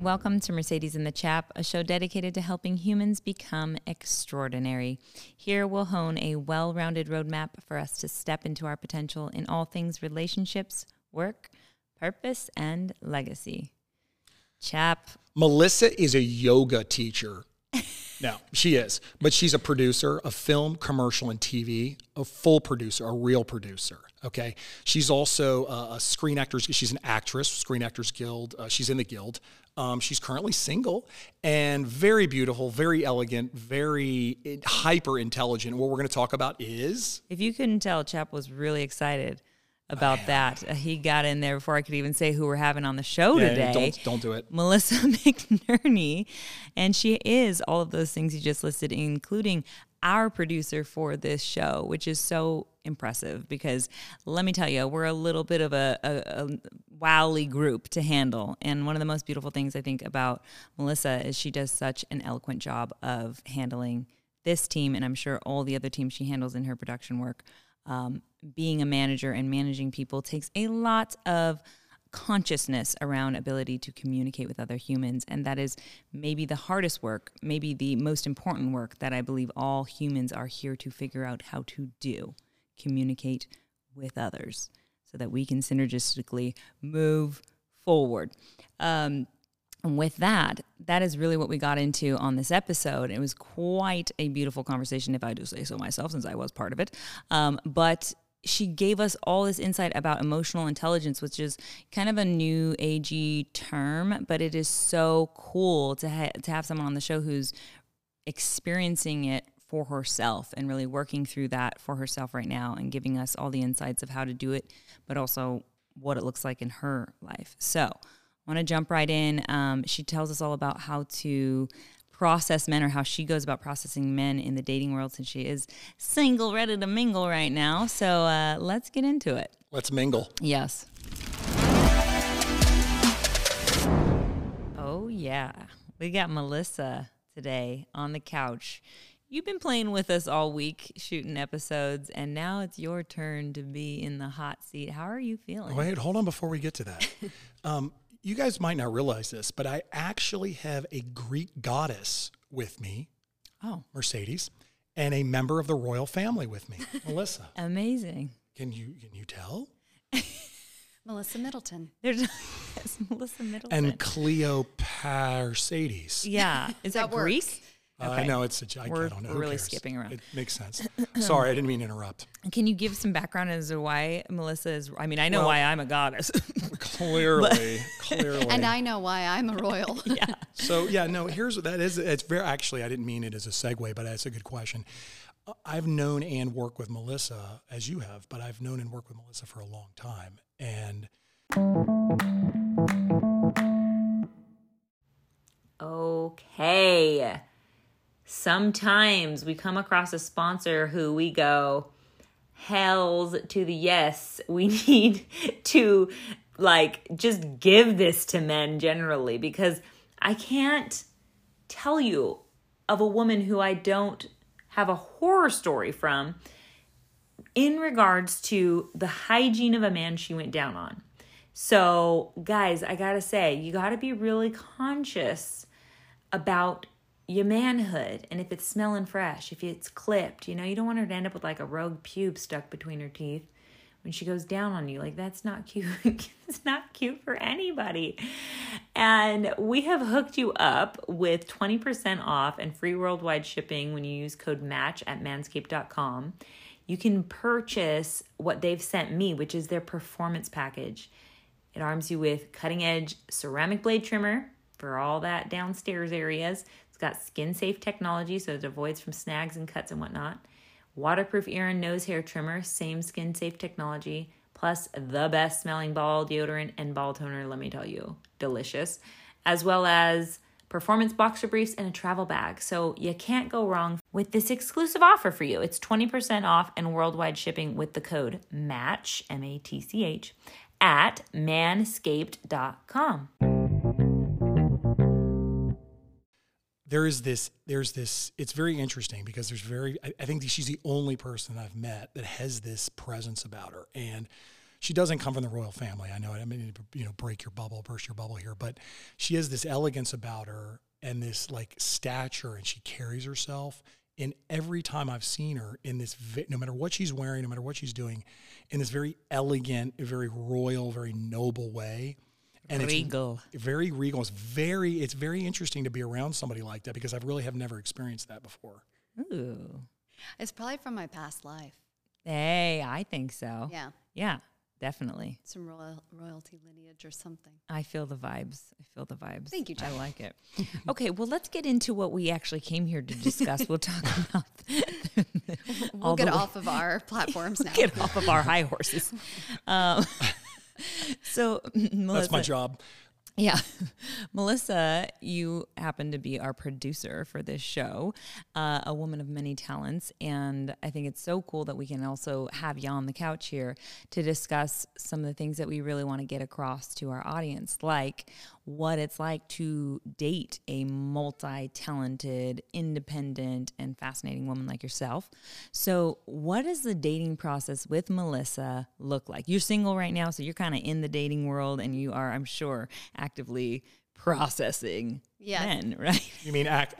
Welcome to Mercedes and the Chap, a show dedicated to helping humans become extraordinary. Here we'll hone a well-rounded roadmap for us to step into our potential in all things relationships, work, purpose, and legacy. Chap. Melissa is a yoga teacher. No, she is. But she's a producer of film, commercial, and TV, a full producer, a real producer, okay? She's also a Screen Actors, she's an actress, Screen Actors Guild. She's in the Guild. She's currently single and very beautiful, very elegant, very hyper-intelligent. What we're going to talk about is... If you couldn't tell, Chap was really excited about that. He got in there before I could even say who we're having on the show today. Don't do it. Melissa McNerney. And she is all of those things you just listed, including our producer for this show, which is so impressive because let me tell you, we're a little bit of a wily group to handle. And one of the most beautiful things I think about Melissa is she does such an eloquent job of handling this team, and I'm sure all the other teams she handles in her production work. Being a manager and managing people takes a lot of consciousness around ability to communicate with other humans. And that is maybe the hardest work, maybe the most important work that I believe all humans are here to figure out how to do, communicate with others so that we can synergistically move forward. And with that, that is really what we got into on this episode. It was quite a beautiful conversation, if I do say so myself, since I was part of it. But she gave us all this insight about emotional intelligence, which is kind of a new agey term, but it is so cool to have someone on the show who's experiencing it for herself and really working through that for herself right now and giving us all the insights of how to do it, but also what it looks like in her life. So... I want to jump right in. She tells us all about how to process men, or how she goes about processing men in the dating world, since she is single, ready to mingle right now. So let's get into it. Let's mingle. Yes. Oh, yeah. We got Melissa today on the couch. You've been playing with us all week, shooting episodes, and now it's your turn to be in the hot seat. How are you feeling? Wait, hold on before we get to that. You guys might not realize this, but I actually have a Greek goddess with me, Mercedes, and a member of the royal family with me, Melissa. Amazing. Can you tell? Melissa Middleton. Yes, Melissa Middleton. And Cleopatra Mercedes. Yeah. Is that Greek? Okay. No, it's a joke. I don't know. We're really skipping around. It makes sense. Sorry, I didn't mean to interrupt. Can you give some background as to why Melissa is, I mean, I know why I'm a goddess. Clearly. And I know why I'm a royal. Yeah. So, yeah, no, it's very, actually, I didn't mean it as a segue, but that's a good question. I've known and worked with Melissa, as you have, but I've known and worked with Melissa for a long time. And... Okay. Sometimes we come across a sponsor who we go, hells to the yes, we need to just give this to men generally, because I can't tell you of a woman who I don't have a horror story from in regards to the hygiene of a man she went down on. So guys, I gotta say, you gotta be really conscious about your manhood, and if it's smelling fresh, if it's clipped, you don't want her to end up with a rogue pube stuck between her teeth when she goes down on you. That's not cute. It's not cute for anybody. And we have hooked you up with 20% off and free worldwide shipping when you use code MATCH at manscaped.com. You can purchase what they've sent me, which is their performance package. It arms you with cutting edge ceramic blade trimmer for all that downstairs areas. Got skin-safe technology, so it avoids from snags and cuts and whatnot. Waterproof ear and nose hair trimmer, same skin-safe technology. Plus, the best-smelling ball deodorant and ball toner, let me tell you. Delicious. As well as performance boxer briefs and a travel bag. So you can't go wrong with this exclusive offer for you. It's 20% off and worldwide shipping with the code MATCH, M-A-T-C-H, at manscaped.com. There's this, it's very interesting because I think she's the only person I've met that has this presence about her. And She doesn't come from the royal family. I know. I mean, you know, break your bubble, burst your bubble here, but she has this elegance about her and this like stature, and she carries herself. And every time I've seen her in this, no matter what she's wearing, no matter what she's doing, in this very elegant, very royal, very noble way. And regal. It's very regal. It's very interesting to be around somebody like that, because I really have never experienced that before. Ooh. It's probably from my past life. Hey, I think so. Yeah. Yeah, definitely. Some royalty lineage or something. I feel the vibes. I feel the vibes. Thank you, John. I like it. Okay, well, let's get into what we actually came here to discuss. We'll talk about We'll get off of our platforms now. Get off of our high horses. So, Melissa. That's my job. Yeah. Melissa, you happen to be our producer for this show, a woman of many talents. And I think it's so cool that we can also have you on the couch here to discuss some of the things that we really want to get across to our audience, like what it's like to date a multi-talented, independent, and fascinating woman like yourself. So what does the dating process with Melissa look like? You're single right now, so you're kind of in the dating world, and you are, I'm sure, actively processing men, right? You mean that's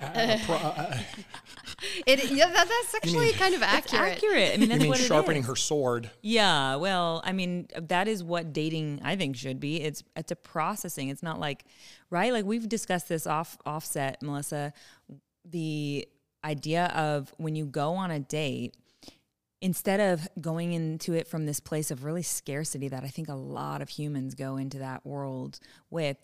actually kind of accurate. It's accurate. I mean, that's what it is. You mean sharpening her sword. Yeah, well, I mean, that is what dating, I think, should be. It's a processing. It's not like, right? Like, we've discussed this offset, Melissa, the idea of when you go on a date, instead of going into it from this place of really scarcity that I think a lot of humans go into that world with,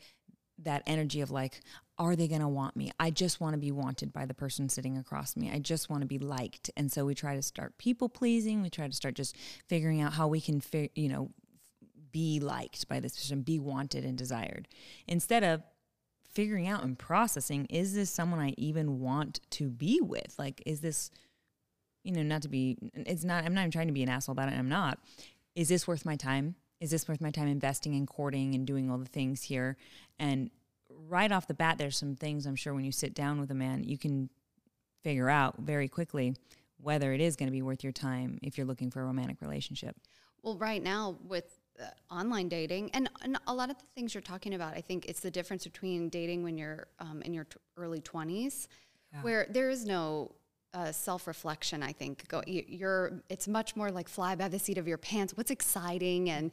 that energy of like, are they going to want me? I just want to be wanted by the person sitting across me. I just want to be liked. And so we try to start people pleasing. We try to start just figuring out how we can, be liked by this person, be wanted and desired, instead of figuring out and processing, is this someone I even want to be with? Like, is this, I'm not even trying to be an asshole about it. I'm not. Is this worth my time? Is this worth my time investing in courting and doing all the things here? And right off the bat, there's some things I'm sure when you sit down with a man, you can figure out very quickly whether it is going to be worth your time if you're looking for a romantic relationship. Well, right now with online dating and a lot of the things you're talking about, I think it's the difference between dating when you're in your early 20s, where there is no self-reflection, I think. It's much more like fly by the seat of your pants. What's exciting, and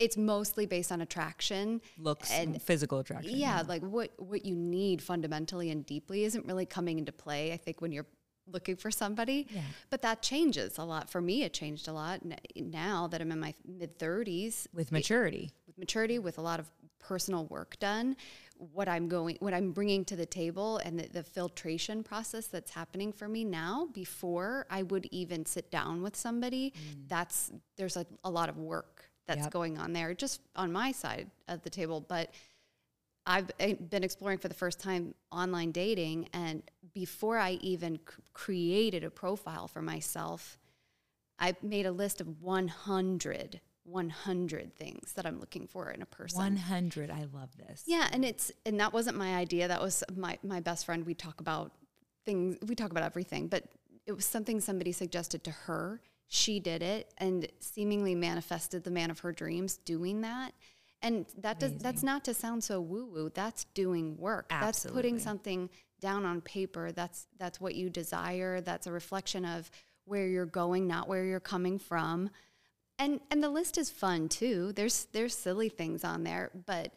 it's mostly based on attraction. Looks and physical attraction. Yeah, like what you need fundamentally and deeply isn't really coming into play, I think, when you're looking for somebody. Yeah. But that changes a lot. For me, it changed a lot now that I'm in my mid-30s. With maturity. With maturity, with a lot of personal work done, what I'm bringing to the table, and the filtration process that's happening for me now before I would even sit down with somebody, there's a lot of work that's going on there, just on my side of the table. But I've been exploring for the first time online dating, and before I even created a profile for myself, I made a list of 100 things that I'm looking for in a person. 100, I love this. Yeah, and that wasn't my idea. That was my best friend. We talk about everything, but it was something somebody suggested to her. She did it and seemingly manifested the man of her dreams doing that. And that's not to sound so woo-woo. That's doing work. Absolutely. That's putting something down on paper. That's what you desire. That's a reflection of where you're going, not where you're coming from. And the list is fun too. There's silly things on there, but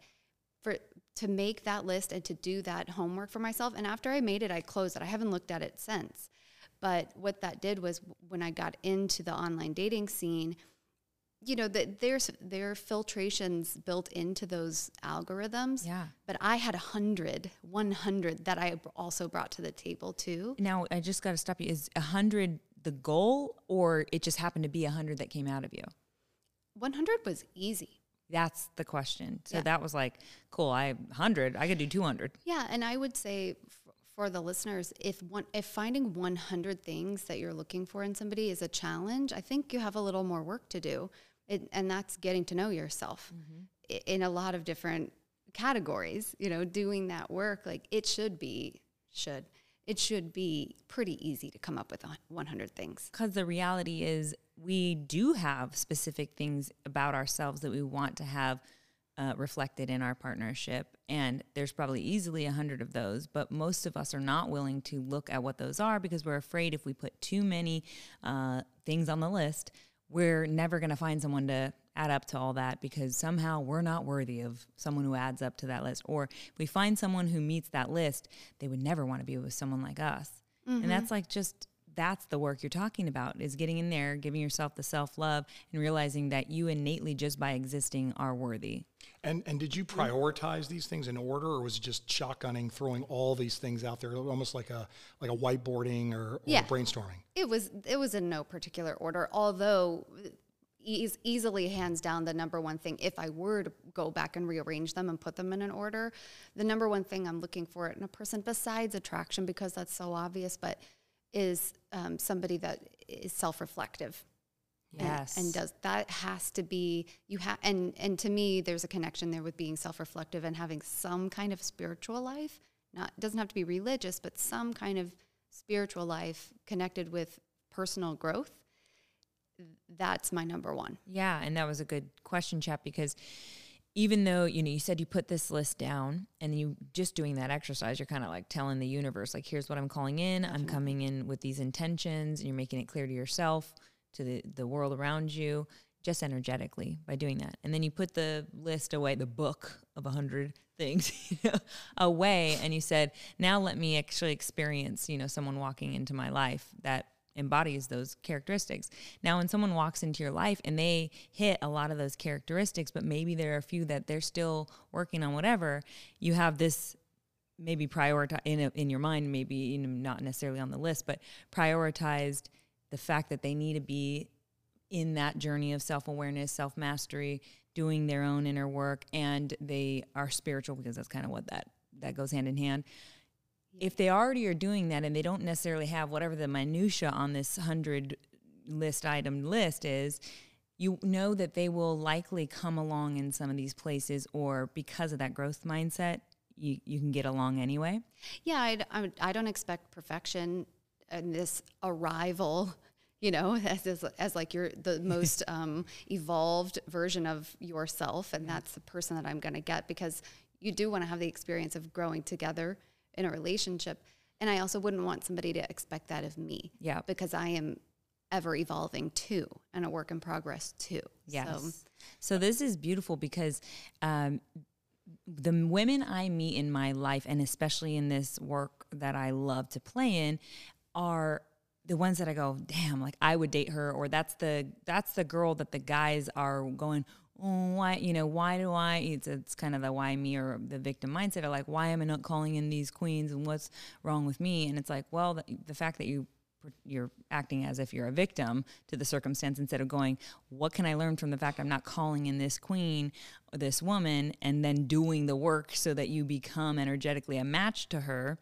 to make that list and to do that homework for myself. And after I made it, I closed it. I haven't looked at it since. But what that did was, when I got into the online dating scene, there are filtrations built into those algorithms. Yeah. But I had 100 that I also brought to the table too. Now I just got to stop you. Is 100 the goal, or it just happened to be 100 that came out of you? 100 was easy. That's the question. So that was like, cool, 100, I could do 200. Yeah, and I would say for the listeners, if finding 100 things that you're looking for in somebody is a challenge, I think you have a little more work to do, and that's getting to know yourself in a lot of different categories, doing that work. Like, it should be pretty easy to come up with 100 things. Because the reality is we do have specific things about ourselves that we want to have reflected in our partnership. And there's probably easily 100 of those, but most of us are not willing to look at what those are because we're afraid if we put too many things on the list, we're never going to find someone to add up to all that because somehow we're not worthy of someone who adds up to that list. Or if we find someone who meets that list, they would never want to be with someone like us. Mm-hmm. And that's like just... that's the work you're talking about, is getting in there, giving yourself the self-love and realizing that you innately, just by existing, are worthy. And did you prioritize these things in order, or was it just shotgunning, throwing all these things out there, almost like a whiteboarding or yeah, brainstorming? It was in no particular order, although easily hands down the number one thing, if I were to go back and rearrange them and put them in an order, the number one thing I'm looking for in a person, besides attraction, because that's so obvious, but is somebody that is self-reflective. Yes. And does that has to be, you have, and to me, there's a connection there with being self-reflective and having some kind of spiritual life. Not, doesn't have to be religious, but some kind of spiritual life connected with personal growth. That's my number one. Yeah. And that was a good question, Chap, because even though, you know, you said you put this list down and you just doing that exercise, you're kind of like telling the universe, like, here's what I'm calling in. Definitely. I'm coming in with these intentions, and you're making it clear to yourself, to the world around you, just energetically by doing that. And then you put the list away, the book of 100 things away. And you said, now let me actually experience, you know, someone walking into my life that embodies those characteristics. Now, when someone walks into your life and they hit a lot of those characteristics, but maybe there are a few that they're still working on, whatever, you have this maybe prioritize in your mind, maybe, you know, not necessarily on the list, but prioritized the fact that they need to be in that journey of self-awareness, self-mastery, doing their own inner work, and they are spiritual, because that's kind of what that goes hand in hand. If they already are doing that and they don't necessarily have whatever the minutia on this 100 list item list is, you know that they will likely come along in some of these places, or because of that growth mindset, you can get along anyway. Yeah, I don't expect perfection and this arrival, you know, as like you're the most evolved version of yourself, and that's the person that I'm going to get, because you do want to have the experience of growing together in a relationship. And I also wouldn't want somebody to expect that of me. Yeah. Because I am ever evolving too, and a work in progress too. Yes. So this is beautiful, because the women I meet in my life, and especially in this work that I love to play in, are the ones that I go, damn, like I would date her, or that's the girl that the guys are going, why, you know, why do I, it's kind of the why me or the victim mindset, or like, why am I not calling in these queens and what's wrong with me? And it's like, well, the fact that you're acting as if you're a victim to the circumstance, instead of going, what can I learn from the fact I'm not calling in this queen or this woman, and then doing the work so that you become energetically a match to her.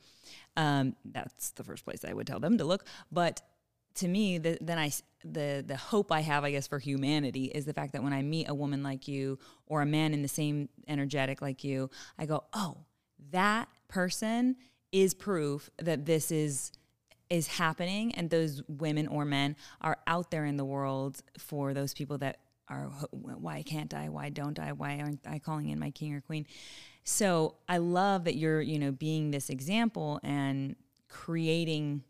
That's the first place I would tell them to look. But to me, the hope I have, I guess, for humanity is the fact that when I meet a woman like you, or a man in the same energetic like you, I go, oh, that person is proof that this is happening, and those women or men are out there in the world for those people that are, why can't I? Why don't I? Why aren't I calling in my king or queen? So I love that you're, you know, being this example and creating.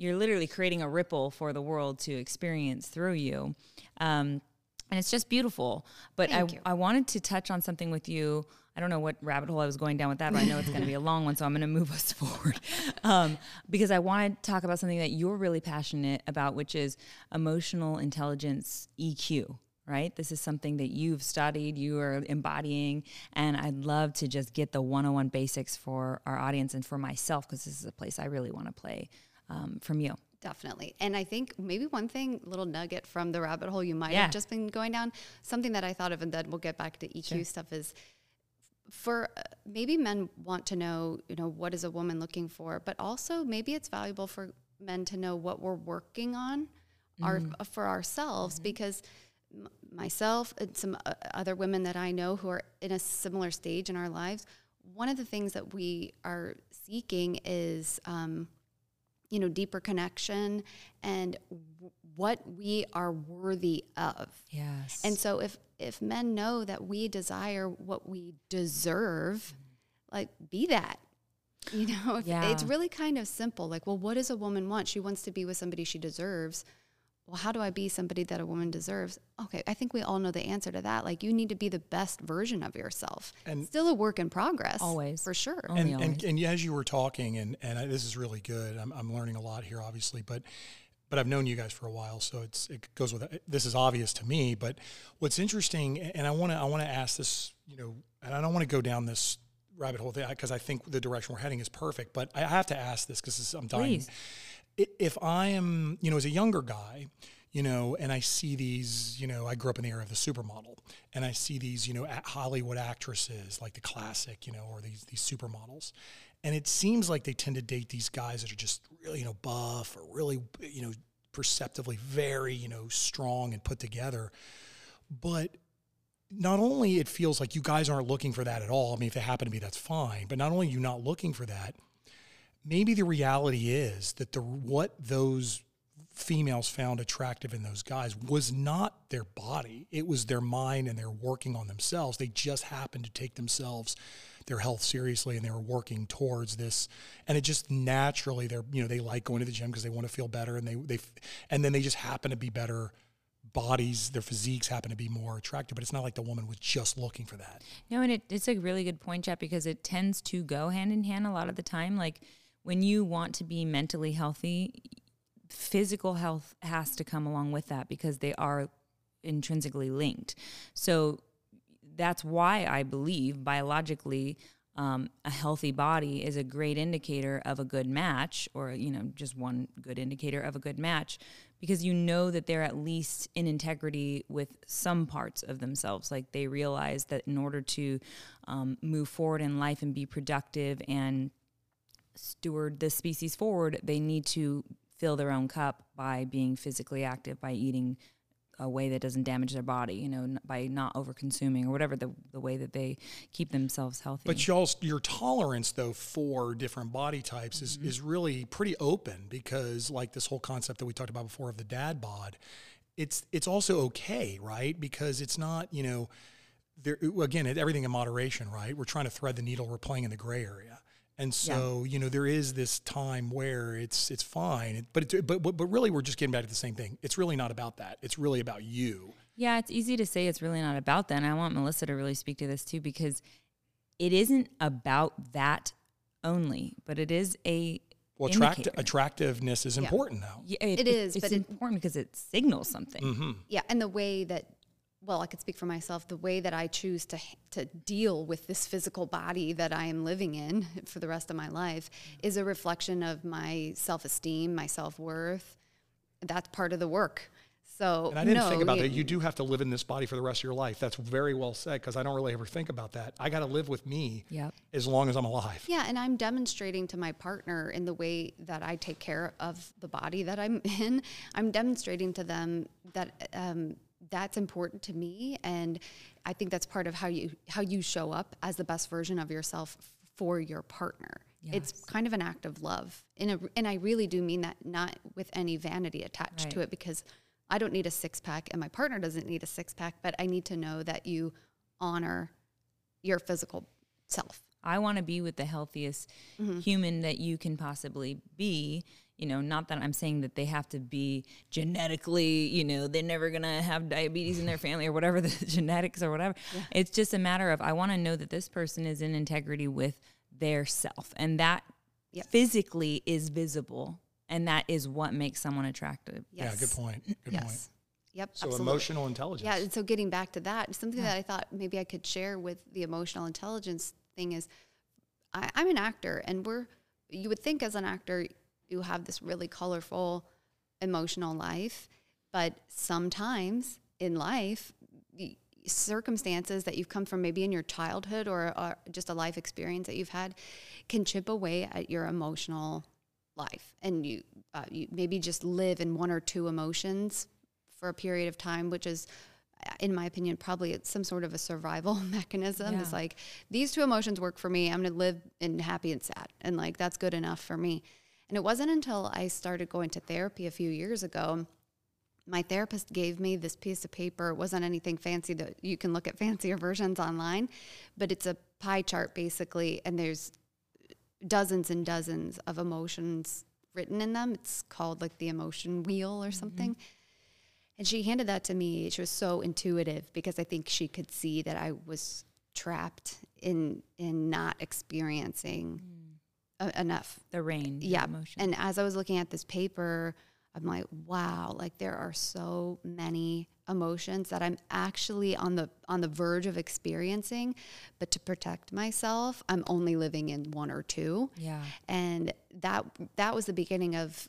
You're literally creating a ripple for the world to experience through you. And it's just beautiful. But I wanted to touch on something with you. I don't know what rabbit hole I was going down with that, but I know it's going to be a long one, so I'm going to move us forward. Because I want to talk about something that you're really passionate about, which is emotional intelligence, EQ, right? This is something that you've studied, you are embodying, and I'd love to just get the 101 basics for our audience and for myself, because this is a place I really want to play. From you. Definitely. And I think maybe one thing, little nugget from the rabbit hole you might have just been going down, something that I thought of, and then we'll get back to EQ stuff, is for maybe men want to know, you know, what is a woman looking for, but also maybe it's valuable for men to know what we're working on for ourselves, because myself and some other women that I know who are in a similar stage in our lives, one of the things that we are seeking is you know, deeper connection and what we are worthy of. Yes. And so if men know that we desire what we deserve, like, be that. You know, it's really kind of simple. Like, well, what does a woman want? She wants to be with somebody she deserves. Well, how do I be somebody that a woman deserves? Okay, I think we all know the answer to that. Like, you need to be the best version of yourself. And still a work in progress. Always. For sure. And as you were talking, and this is really good, I'm learning a lot here, obviously, but I've known you guys for a while, so it goes with, this is obvious to me, but what's interesting, and I want to ask this, you know, and I don't want to go down this rabbit hole, because I think the direction we're heading is perfect, but I have to ask this, because I'm dying. Please. If I am, you know, as a younger guy, you know, and I see these, you know, I grew up in the era of the supermodel, and I see these, you know, Hollywood actresses, like the classic, you know, or these supermodels, and it seems like they tend to date these guys that are just really, you know, buff or really, you know, perceptively very, you know, strong and put together. But not only it feels like you guys aren't looking for that at all. I mean, if they happen to be, that's fine. But not only are you not looking for that, maybe the reality is that what those females found attractive in those guys was not their body. It was their mind, and they were working on themselves. They just happened to take themselves, their health seriously, and they were working towards this. And it just naturally, you know, they like going to the gym because they want to feel better, and then they just happen to be better bodies, their physiques happen to be more attractive, but it's not like the woman was just looking for that. No, and it's a really good point, Chad, because it tends to go hand in hand a lot of the time. Like, when you want to be mentally healthy, physical health has to come along with that, because they are intrinsically linked. So that's why I believe biologically a healthy body is a great indicator of a good match, or, you know, just one good indicator of a good match, because you know that they're at least in integrity with some parts of themselves. Like, they realize that in order to move forward in life and be productive and steward this species forward, they need to fill their own cup by being physically active, by eating a way that doesn't damage their body, you know, by not over-consuming or whatever the way that they keep themselves healthy. But your tolerance, though, for different body types is really pretty open, because, like, this whole concept that we talked about before of the dad bod, it's also okay, right? Because it's not, you know, again, everything in moderation, right? We're trying to thread the needle. We're playing in the gray area. And so, you know, there is this time where it's fine, but really we're just getting back to the same thing. It's really not about that. It's really about you. Yeah, it's easy to say it's really not about that. And I want Melissa to really speak to this too, because it isn't about that only, but it is a indicator. Attractiveness is important though. Yeah, it is, but it's important because it signals something. Mm-hmm. Yeah, and the way that, well, I could speak for myself, the way that I choose to deal with this physical body that I am living in for the rest of my life is a reflection of my self-esteem, my self-worth. That's part of the work. So, and I didn't think about that. You do have to live in this body for the rest of your life. That's very well said, because I don't really ever think about that. I got to live with me as long as I'm alive. Yeah, and I'm demonstrating to my partner in the way that I take care of the body that I'm in. I'm demonstrating to them that that's important to me, and I think that's part of how you show up as the best version of yourself for your partner. Yes. It's kind of an act of love, and I really do mean that, not with any vanity attached to it, because I don't need a six-pack and my partner doesn't need a six-pack, but I need to know that you honor your physical self. I want to be with the healthiest human that you can possibly be. You know, not that I'm saying that they have to be genetically, you know, they're never going to have diabetes in their family or whatever, the genetics or whatever. Yeah. It's just a matter of, I want to know that this person is in integrity with their self, and that physically is visible, and that is what makes someone attractive. Yes. Yeah, good point. Good point. Yep. So absolutely. Emotional intelligence. Yeah, and so getting back to that, something that I thought maybe I could share with the emotional intelligence thing is, I'm an actor, and you would think as an actor, you have this really colorful, emotional life, but sometimes in life, the circumstances that you've come from, maybe in your childhood or just a life experience that you've had, can chip away at your emotional life. And you maybe just live in one or two emotions for a period of time, which is, in my opinion, probably it's some sort of a survival mechanism. Yeah. It's like, these two emotions work for me. I'm going to live in happy and sad, and like, that's good enough for me. And it wasn't until I started going to therapy a few years ago, my therapist gave me this piece of paper. It wasn't anything fancy. That you can look at fancier versions online, but it's a pie chart basically, and there's dozens and dozens of emotions written in them. It's called like the emotion wheel or something. Mm-hmm. And she handed that to me. She was so intuitive because I think she could see that I was trapped in not experiencing enough. The range of emotion. And as I was looking at this paper, I'm like, wow, like there are so many emotions that I'm actually on the verge of experiencing, but to protect myself, I'm only living in one or two. Yeah. And that was the beginning of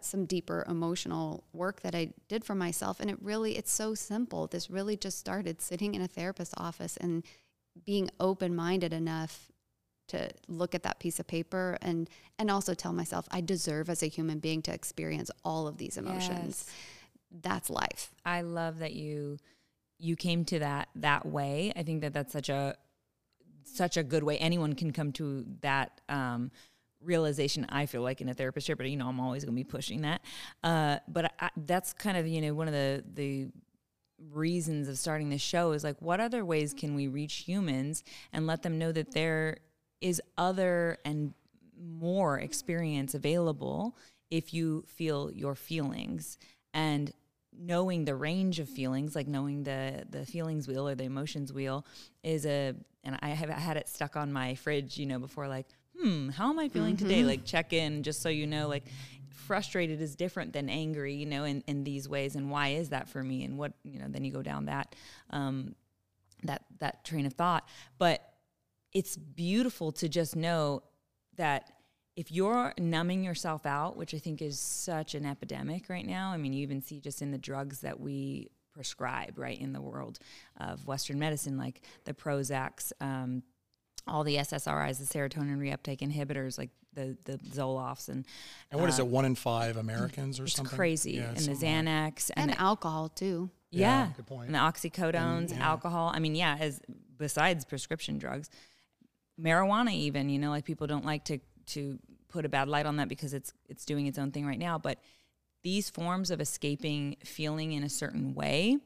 some deeper emotional work that I did for myself. And it's so simple. This really just started sitting in a therapist's office and being open-minded enough to look at that piece of paper and also tell myself I deserve as a human being to experience all of these emotions. Yes. That's life. I love that you came to that way. I think that's such a good way. Anyone can come to that, realization, I feel like, in a therapist chair, but I'm always going to be pushing that. But that's kind of, one of the reasons of starting this show is like, what other ways can we reach humans and let them know that there is other and more experience available if you feel your feelings, and knowing the range of feelings, like knowing the feelings wheel or the emotions wheel and I had it stuck on my fridge, before, like, how am I feeling today? Like, check in, just so you know, like, frustrated is different than angry, in these ways. And why is that for me? And what, then you go down that train of thought. But it's beautiful to just know that if you're numbing yourself out, which I think is such an epidemic right now. I mean, you even see just in the drugs that we prescribe, right, in the world of Western medicine, like the Prozacs, all the SSRIs, the serotonin reuptake inhibitors, like the Zolofts. And what is it, 1 in 5 Americans or something? It's crazy. Yeah, and the Xanax. And alcohol, too. Yeah. Good point. And the oxycodones, alcohol. I mean, besides prescription drugs. Marijuana even, like, people don't like to put a bad light on that because it's doing its own thing right now. But these forms of escaping feeling in a certain way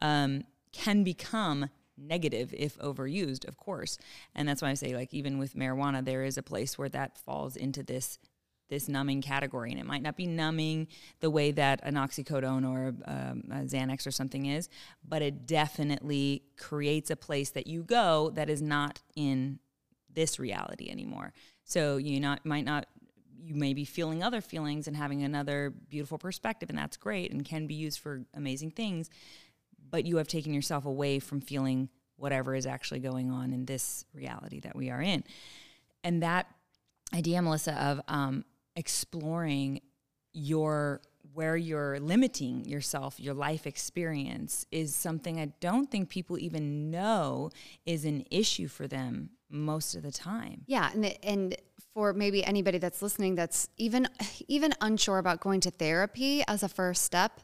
can become negative if overused, of course. And that's why I say, like, even with marijuana, there is a place where that falls into this numbing category. And it might not be numbing the way that an oxycodone or a Xanax or something is, but it definitely creates a place that you go that is not in this reality anymore. So you may be feeling other feelings and having another beautiful perspective, and that's great and can be used for amazing things. But you have taken yourself away from feeling whatever is actually going on in this reality that we are in. And that idea, Melissa, of exploring where you're limiting yourself, your life experience, is something I don't think people even know is an issue for them most of the time. Yeah, and for maybe anybody that's listening that's even unsure about going to therapy as a first step,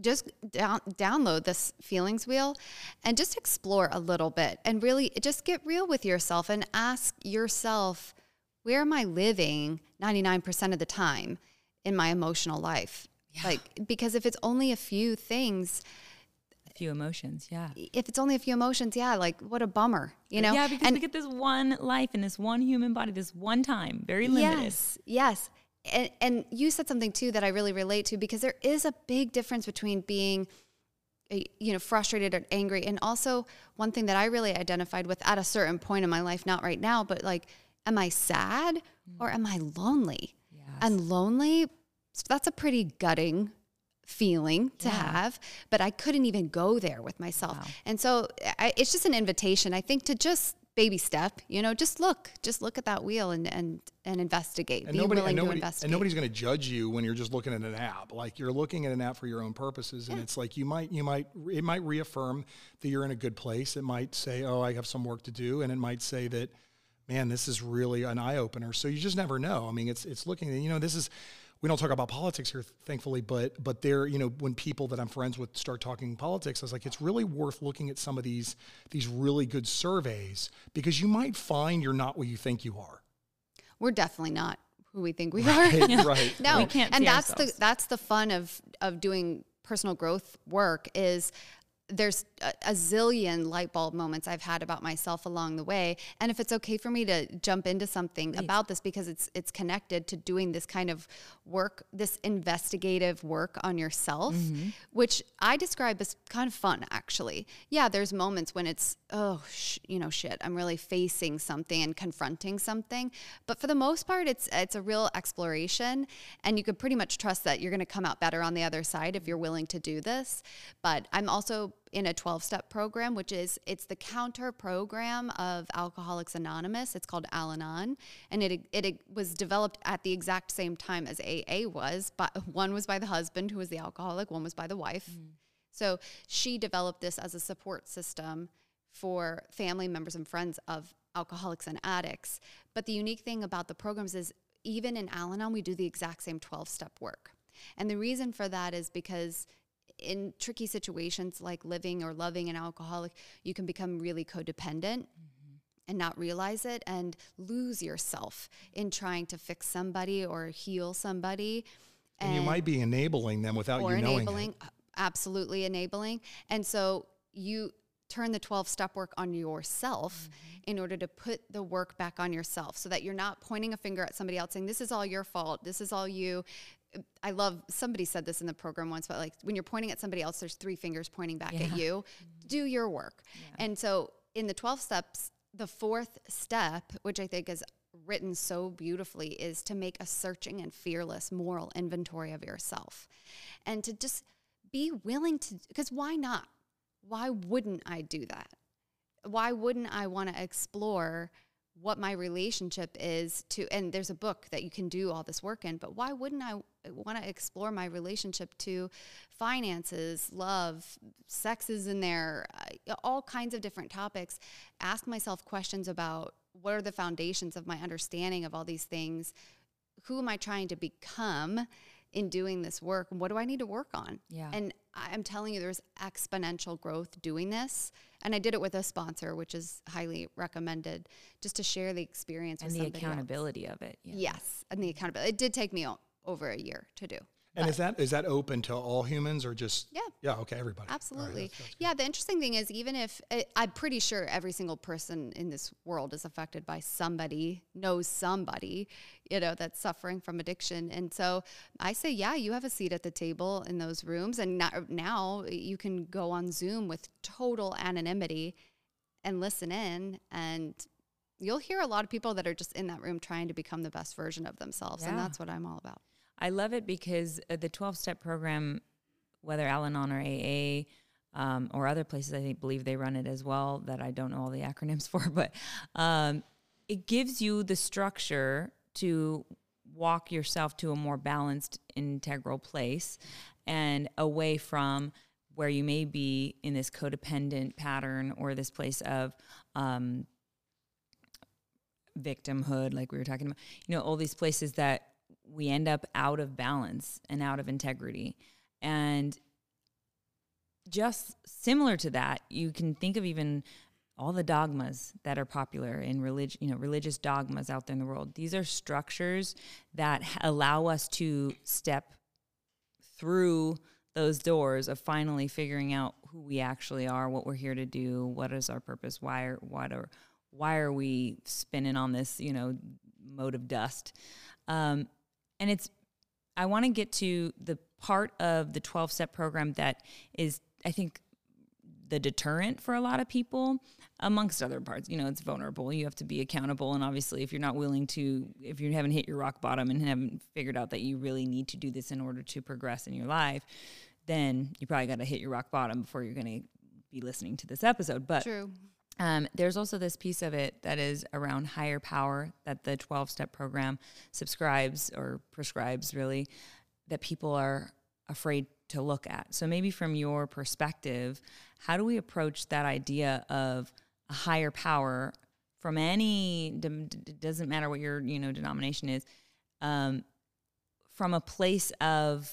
just download this feelings wheel and just explore a little bit and really just get real with yourself and ask yourself, where am I living 99% of the time in my emotional life? Yeah. Like, because if it's only a few emotions, like, what a bummer, Yeah, because we get this one life and this one human body, this one time, very limited. Yes. And you said something, too, that I really relate to, because there is a big difference between being, frustrated or angry. And also, one thing that I really identified with at a certain point in my life, not right now, but, like, am I sad or am I lonely? Yes. And lonely, that's a pretty gutting feeling to have, but I couldn't even go there with myself. Wow. And so it's just an invitation, I think, to just baby step, just look at that wheel and investigate. And nobody's going to judge you when you're just looking at an app. Like, you're looking at an app for your own purposes, and it's like it might reaffirm that you're in a good place. It might say, oh, I have some work to do, and it might say that, man, this is really an eye opener. So you just never know. I mean, it's looking. This is. We don't talk about politics here, thankfully, but there, when people that I'm friends with start talking politics, I was like, it's really worth looking at some of these really good surveys, because you might find you're not what you think you are. We're definitely not who we think we are. Right. No, we can't. And that's the fun of doing personal growth work is there's a zillion light bulb moments I've had about myself along the way. And if it's okay for me to jump into something about this, because it's connected to doing this kind of work, this investigative work on yourself, which I describe as kind of fun, actually. Yeah, there's moments when it's, oh, shit, I'm really facing something and confronting something. But for the most part, it's a real exploration. And you could pretty much trust that you're going to come out better on the other side if you're willing to do this. But I'm also in a 12-step program, which is, it's the counter program of Alcoholics Anonymous. It's called Al-Anon. And it was developed at the exact same time as AA was, but one was by the husband who was the alcoholic, one was by the wife. So she developed this as a support system for family members and friends of alcoholics and addicts. But the unique thing about the programs is even in Al-Anon, we do the exact same 12-step work. And the reason for that is because in tricky situations like living or loving an alcoholic, you can become really codependent and not realize it and lose yourself in trying to fix somebody or heal somebody. And you might be enabling them without you knowing it. Absolutely enabling. And so you turn the 12-step work on yourself in order to put the work back on yourself so that you're not pointing a finger at somebody else saying, this is all your fault, this is all you. I love, somebody said this in the program once, but like when you're pointing at somebody else, there's three fingers pointing back at you. Do your work. And so in the 12 steps, the fourth step, which I think is written so beautifully, is to make a searching and fearless moral inventory of yourself. And to just be willing to, because why not? Why wouldn't I do that? Why wouldn't I want to explore what my relationship is to, and there's a book that you can do all this work in, but why wouldn't I want to explore my relationship to finances, love, sex is in there, all kinds of different topics. Ask myself questions about what are the foundations of my understanding of all these things? Who am I trying to become in doing this work? What do I need to work on? And I'm telling you, there's exponential growth doing this. And I did it with a sponsor, which is highly recommended, just to share the experience and with somebody else. And the accountability of it. Yes, and the accountability. It did take me over a year to do. And is that open to all humans or just? Yeah, okay, everybody. Absolutely. Right, that's yeah, the interesting thing is even if, I'm pretty sure every single person in this world is affected by somebody, knows somebody, you know, that's suffering from addiction. And so I say, yeah, you have a seat at the table in those rooms. And now you can go on Zoom with total anonymity and listen in, and you'll hear a lot of people that are just in that room trying to become the best version of themselves. And that's what I'm all about. I love it because the 12-step program, whether Al-Anon or AA or other places, I think believe they run it as well, that I don't know all the acronyms for, but it gives you the structure to walk yourself to a more balanced, integral place and away from where you may be in this codependent pattern or this place of victimhood, like we were talking about, you know, all these places that we end up out of balance and out of integrity. And just similar to that, you can think of even all the dogmas that are popular in religious dogmas out there in the world. These are structures that allow us to step through those doors of finally figuring out who we actually are, what we're here to do, what is our purpose, why are we spinning on this, mote of dust. And I want to get to the part of the 12-step program that is, I think, the deterrent for a lot of people, amongst other parts. It's vulnerable. You have to be accountable. And obviously, if you're not willing to, if you haven't hit your rock bottom and haven't figured out that you really need to do this in order to progress in your life, then you probably got to hit your rock bottom before you're going to be listening to this episode. But true. There's also this piece of it that is around higher power that the 12-step program subscribes or prescribes, really, that people are afraid to look at. So maybe from your perspective, how do we approach that idea of a higher power from any, doesn't matter what your, denomination is, from a place of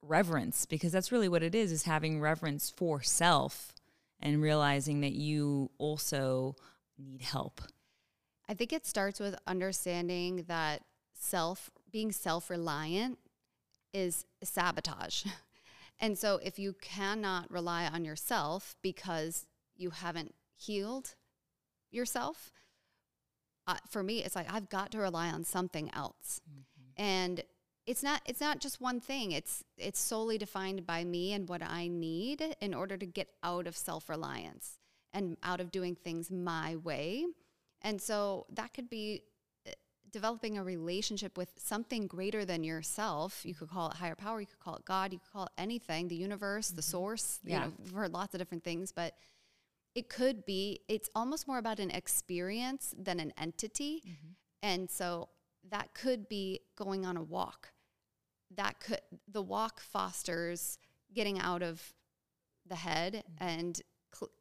reverence, because that's really what it is having reverence for self and realizing that you also need help. I think it starts with understanding that being self-reliant is sabotage. And so if you cannot rely on yourself because you haven't healed yourself, for me, it's like, I've got to rely on something else. Mm-hmm. And it's not just one thing. It's solely defined by me and what I need in order to get out of self-reliance and out of doing things my way. And so that could be developing a relationship with something greater than yourself. You could call it higher power, you could call it God, you could call it anything, the universe, mm-hmm. the source, yeah. you know, we've heard lots of different things, but it could be, it's almost more about an experience than an entity. Mm-hmm. And so that could be going on a walk. The walk fosters getting out of the head mm-hmm. and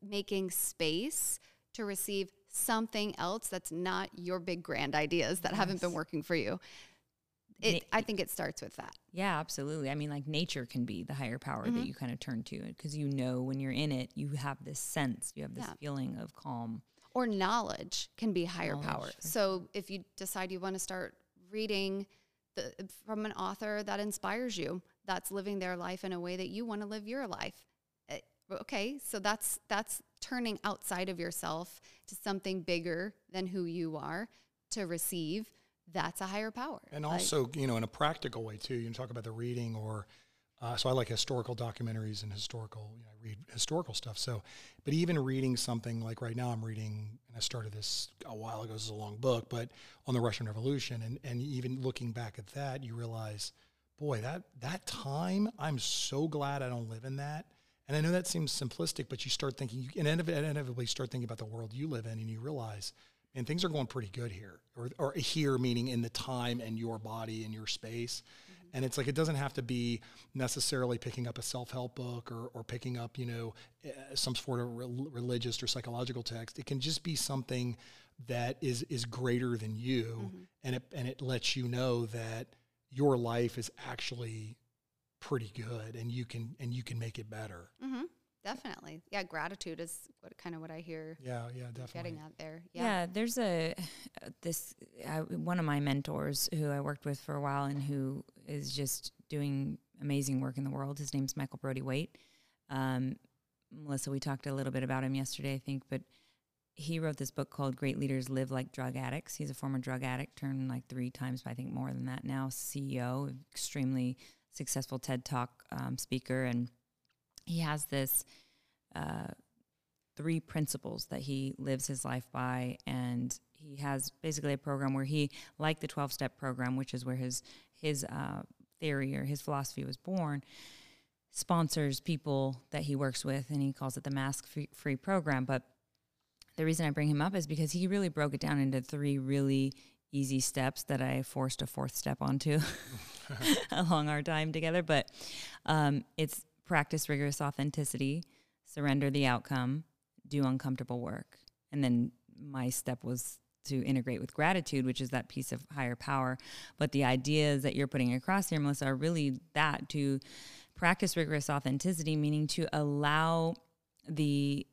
making space to receive something else that's not your big grand ideas that yes. haven't been working for you. I think it starts with that. Yeah, absolutely. I mean, like, nature can be the higher power mm-hmm. that you kind of turn to, because you know when you're in it, you have this sense, you have this yeah. feeling of calm. Or knowledge can be higher power. So if you decide you want to start reading from an author that inspires you, that's living their life in a way that you want to live your life. Okay, so that's turning outside of yourself to something bigger than who you are to receive. That's a higher power. And also, you know, in a practical way too, you talk about the reading or, so I like historical documentaries and historical, you know, I read historical stuff. So, but even reading something like right now I'm reading, and I started this a while ago, this is a long book, but on the Russian Revolution, and even looking back at that, you realize, boy, that time, I'm so glad I don't live in that. And I know that seems simplistic, but you start thinking, inevitably start thinking about the world you live in, and you realize, and things are going pretty good here, or here meaning in the time and your body and your space. Mm-hmm. And it's like, it doesn't have to be necessarily picking up a self-help book or picking up, you know, some sort of religious or psychological text. It can just be something that is greater than you. Mm-hmm. And it lets you know that your life is actually pretty good, and you can make it better. Mm-hmm. Definitely. Yeah. Gratitude is what I hear. Yeah. Yeah. Definitely. Getting out there. Yeah. Yeah, there's one of my mentors who I worked with for a while and who is just doing amazing work in the world. His name's Michael Brody-Waite. Melissa, we talked a little bit about him yesterday, I think, but he wrote this book called Great Leaders Live Like Drug Addicts. He's a former drug addict, turned like 3 times, but I think more than that now, CEO, extremely successful TED Talk speaker. And he has this 3 principles that he lives his life by, and he has basically a program where he, like the 12-step program, which is where his theory or his philosophy was born, sponsors people that he works with, and he calls it the mask-free program. But the reason I bring him up is because he really broke it down into 3 really easy steps that I forced a 4th step onto along our time together. But it's practice rigorous authenticity, surrender the outcome, do uncomfortable work. And then my step was to integrate with gratitude, which is that piece of higher power. But the ideas that you're putting across here, Melissa, are really that, to practice rigorous authenticity, meaning to allow the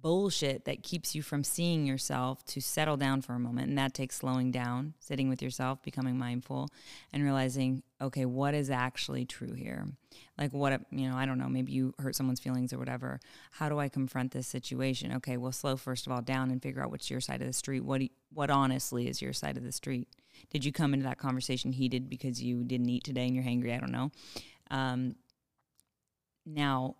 bullshit that keeps you from seeing yourself to settle down for a moment. And that takes slowing down, sitting with yourself, becoming mindful, and realizing, okay, what is actually true here? Like, what, you know, I don't know, maybe you hurt someone's feelings or whatever. How do I confront this situation? Okay, well, slow first of all down and figure out what's your side of the street. What honestly is your side of the street? Did you come into that conversation heated because you didn't eat today and you're hangry? I don't know. Now,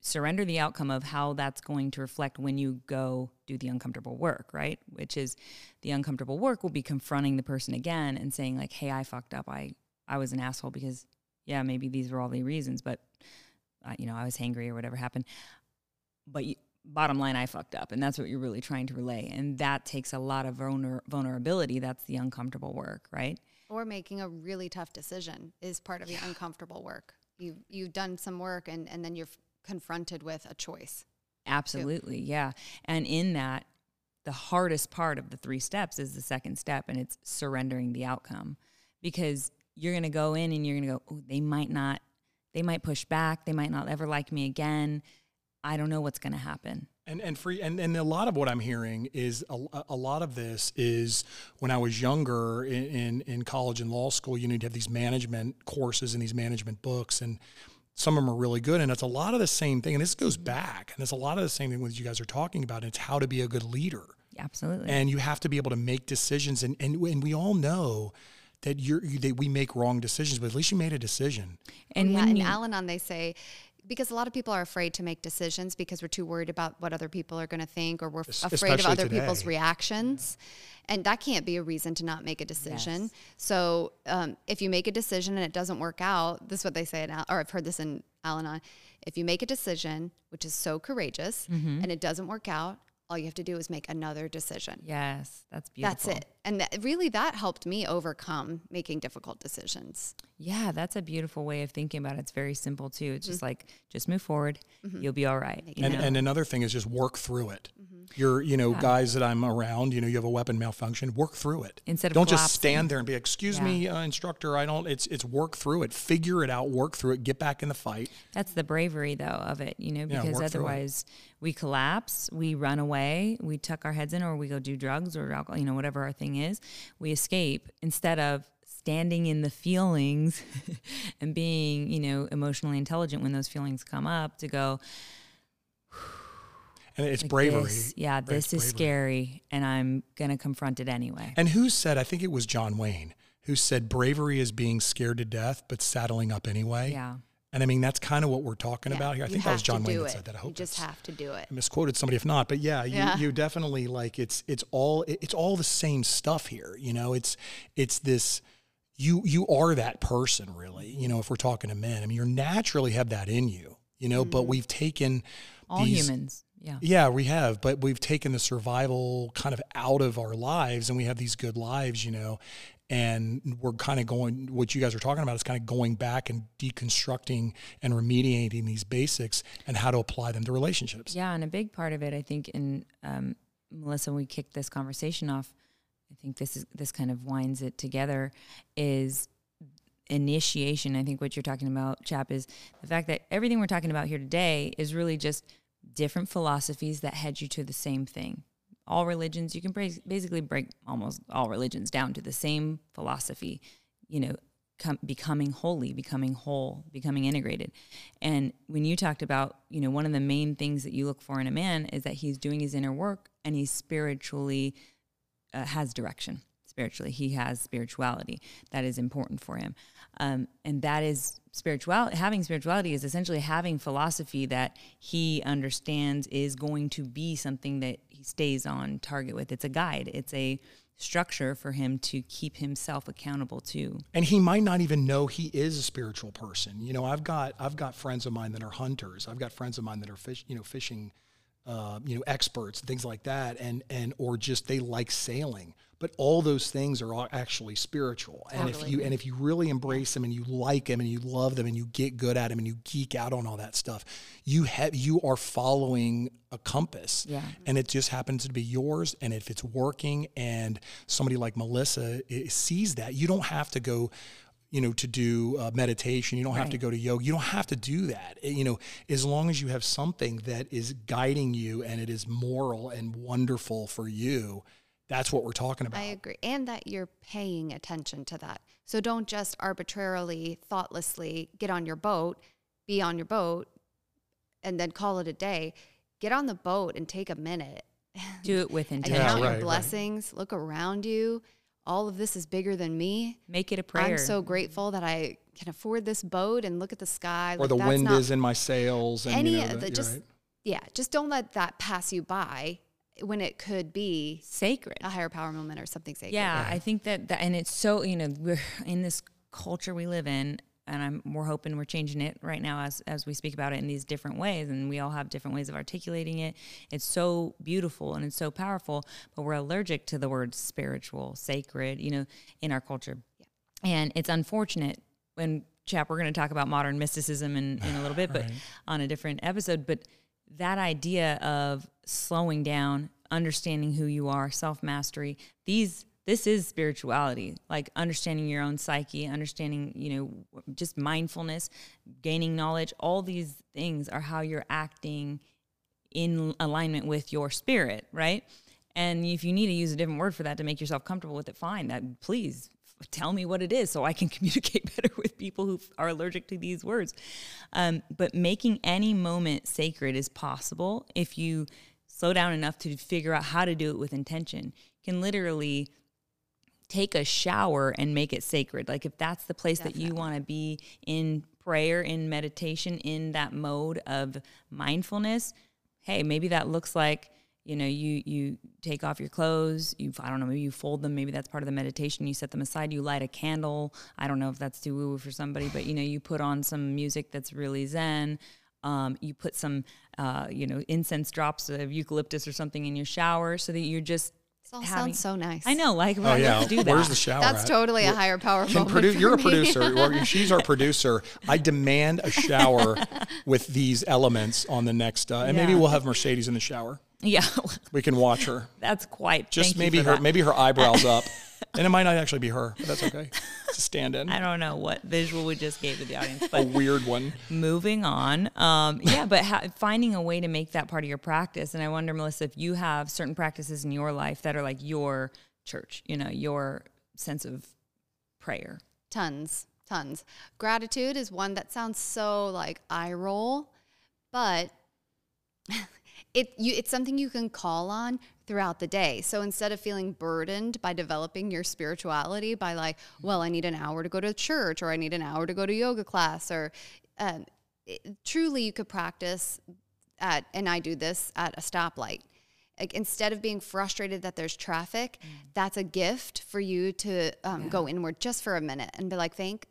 surrender the outcome of how that's going to reflect when you go do the uncomfortable work, right? Which is, the uncomfortable work will be confronting the person again and saying like, hey, I fucked up. I was an asshole because, yeah, maybe these were all the reasons, but, you know, I was hangry or whatever happened. But bottom line, I fucked up. And that's what you're really trying to relay. And that takes a lot of vulnerability. That's the uncomfortable work, right? Or making a really tough decision is part of your uncomfortable work. You've done some work and then you're confronted with a choice. Absolutely. Yeah. And in that, the hardest part of the 3 steps is the 2nd step, and it's surrendering the outcome, because you're going to go in and you're going to go, oh, they might push back. They might not ever like me again. I don't know what's going to happen. And a lot of what I'm hearing is a lot of this is when I was younger in college and law school, you need to have these management courses and these management books, and some of them are really good. And it's a lot of the same thing. And this goes back, and it's a lot of the same thing that you guys are talking about. It's how to be a good leader. Absolutely. And you have to be able to make decisions. And we all know that we make wrong decisions, but at least you made a decision. And yeah, in Al-Anon, they say, because a lot of people are afraid to make decisions because we're too worried about what other people are going to think, or we're afraid of other people's reactions. Yeah. And that can't be a reason to not make a decision. Yes. So if you make a decision and it doesn't work out, this is what they say, or I've heard this in Al-Anon, if you make a decision, which is so courageous, and it doesn't work out, all you have to do is make another decision. Yes, that's beautiful. That's it. And really that helped me overcome making difficult decisions. Yeah, that's a beautiful way of thinking about it. It's very simple too. It's just like, just move forward. You'll be all right. And another thing is just work through it. You're, guys that I'm around, you have a weapon malfunction, work through it. Instead of don't collapsing. Just stand there and be, excuse me, instructor, I don't, it's work through it. Figure it out, work through it, get back in the fight. That's the bravery though of it, because otherwise we collapse, we run away, we tuck our heads in, or we go do drugs or alcohol, whatever our thing is, we escape instead of standing in the feelings and being, emotionally intelligent when those feelings come up to go. And it's like bravery. This is scary, and I'm going to confront it anyway. And who said, I think it was John Wayne, who said bravery is being scared to death, but saddling up anyway. Yeah. And I mean, that's kind of what we're talking about here. I think that was John Wayne that said that. I hope you just have to do it. I misquoted somebody if not, but you definitely it's all the same stuff here. It's this, you are that person really, if we're talking to men. I mean, you naturally have that in you, but we've taken all humans. Yeah. Yeah, we have, but we've taken the survival kind of out of our lives, and we have these good lives, and we're kind of going, what you guys are talking about is kind of going back and deconstructing and remediating these basics and how to apply them to relationships. Yeah. And a big part of it, I think, in Melissa, we kicked this conversation off. I think this kind of winds it together, is initiation. I think what you're talking about, Chap, is the fact that everything we're talking about here today is really just different philosophies that head you to the same thing. All religions, you can basically break almost all religions down to the same philosophy, becoming holy, becoming whole, becoming integrated. And when you talked about, one of the main things that you look for in a man is that he's doing his inner work and he's spiritually has direction. Spiritually, he has spirituality that is important for him. And that is spirituality. Having spirituality is essentially having philosophy that he understands is going to be something that he stays on target with. It's a guide. It's a structure for him to keep himself accountable to. And he might not even know he is a spiritual person. I've got friends of mine that are hunters. I've got friends of mine that are fishing experts, things like that, and or just they like sailing. But all those things are actually spiritual. And totally. if you really embrace them and you like them and you love them and you get good at them and you geek out on all that stuff, you are following a compass. Yeah. And it just happens to be yours. And if it's working and somebody like Melissa sees that, you don't have to go to do meditation. You don't have to go to yoga. You don't have to do that. As long as you have something that is guiding you and it is moral and wonderful for you, that's what we're talking about. I agree. And that you're paying attention to that. So don't just arbitrarily, thoughtlessly get on your boat, be on your boat, and then call it a day. Get on the boat and take a minute. Do it with intention. And count your blessings. Look around you. All of this is bigger than me. Make it a prayer. I'm so grateful that I can afford this boat and look at the sky. Or like, the wind is in my sails. And just don't let that pass you by when it could be sacred, a higher power moment or something sacred. Yeah, right. I think that, and it's so, we're in this culture we live in, and we're hoping we're changing it right now as we speak about it in these different ways, and we all have different ways of articulating it. It's so beautiful and it's so powerful, but we're allergic to the word spiritual, sacred, in our culture. Yeah. And it's unfortunate when, Chap, we're going to talk about modern mysticism in a little bit, but on a different episode, but that idea of slowing down, understanding who you are, self-mastery, this is spirituality, like understanding your own psyche, understanding, just mindfulness, gaining knowledge. All these things are how you're acting in alignment with your spirit, right? And if you need to use a different word for that to make yourself comfortable with it, fine. That, please tell me what it is so I can communicate better with people who are allergic to these words. But making any moment sacred is possible if you slow down enough to figure out how to do it with intention. You can literally take a shower and make it sacred. Like if that's the place that you want to be in prayer, in meditation, in that mode of mindfulness, hey, maybe that looks like, you know, you take off your clothes, I don't know, maybe you fold them, maybe that's part of the meditation, you set them aside, you light a candle. I don't know if that's too woo-woo for somebody, but, you know, you put on some music that's really zen. You put some, incense drops of eucalyptus or something in your shower so that you're just sounds so nice. I know, like, well, do that. Where's the shower? That's totally a higher power moment. You're a producer, or she's our producer. I demand a shower with these elements on the next, and maybe we'll have Mercedes in the shower. Yeah, we can watch her. That's quite. Just maybe her eyebrows up, and it might not actually be her, but that's okay. It's a stand-in. I don't know what visual we just gave to the audience, but a weird one. Moving on, but finding a way to make that part of your practice. And I wonder, Melissa, if you have certain practices in your life that are like your church, you know, your sense of prayer. Tons. Gratitude is one that sounds so like eye roll, but. It's something you can call on throughout the day. So instead of feeling burdened by developing your spirituality by like, well, I need an hour to go to church or I need an hour to go to yoga class or truly you could practice at, and I do this at a stoplight. Like, instead of being frustrated that there's traffic, that's a gift for you to go inward just for a minute and be like, thank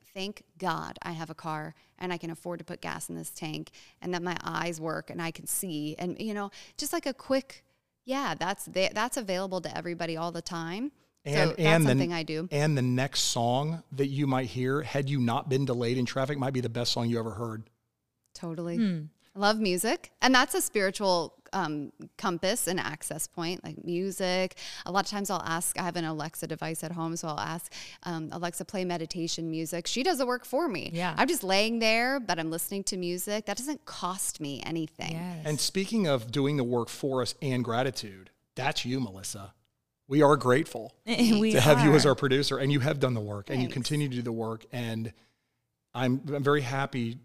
God I have a car and I can afford to put gas in this tank and that my eyes work and I can see. And, you know, just like a quick, that's available to everybody all the time. And, so that's something I do. And the next song that you might hear, had you not been delayed in traffic, might be the best song you ever heard. Totally. Love music. And that's a spiritual compass and access point, like music. A lot of times I'll ask, I have an Alexa device at home, so I'll ask Alexa, play meditation music. She does the work for me. Yeah. I'm just laying there, but I'm listening to music. That doesn't cost me anything. Yes. And speaking of doing the work for us and gratitude, that's you, Melissa. We are grateful to have you as our producer, and you have done the work, and you continue to do the work. And I'm very happy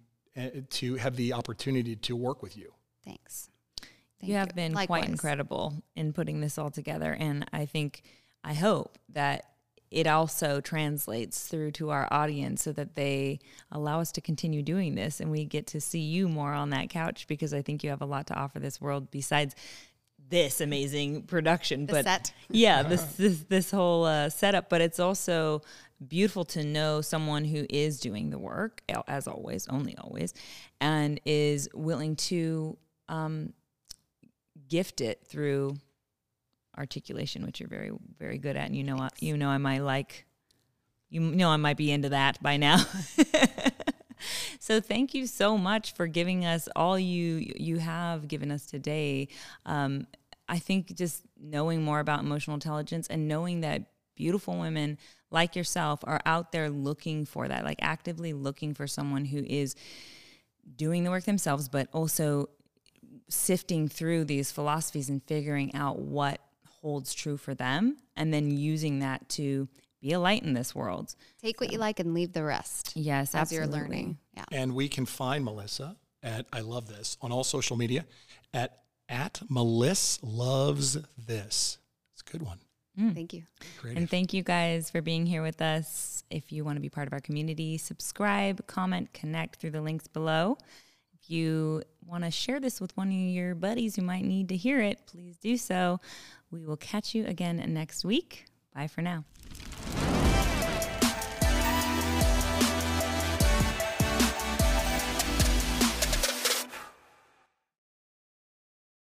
to have the opportunity to work with you. Thanks. You have been quite incredible in putting this all together. And I hope that it also translates through to our audience so that they allow us to continue doing this and we get to see you more on that couch, because I think you have a lot to offer this world besides this amazing production. But set. Yeah, this whole setup. But it's also beautiful to know someone who is doing the work, as always, only always, and is willing to... gift it through articulation, which you're very, very good at. And I might be into that by now. So thank you so much for giving us all you have given us today. I think just knowing more about emotional intelligence and knowing that beautiful women like yourself are out there looking for that, like actively looking for someone who is doing the work themselves, but also sifting through these philosophies and figuring out what holds true for them, and then using that to be a light in this world. Take what you like and leave the rest. Yes, as you're learning. Yeah. And we can find Melissa at, I love this, on all social media at Melissa Loves This. It's a good one. Thank you. Creative. And thank you guys for being here with us. If you want to be part of our community, subscribe, comment, connect through the links below. If you want to share this with one of your buddies who might need to hear it, please do so. We will catch you again next week. Bye for now.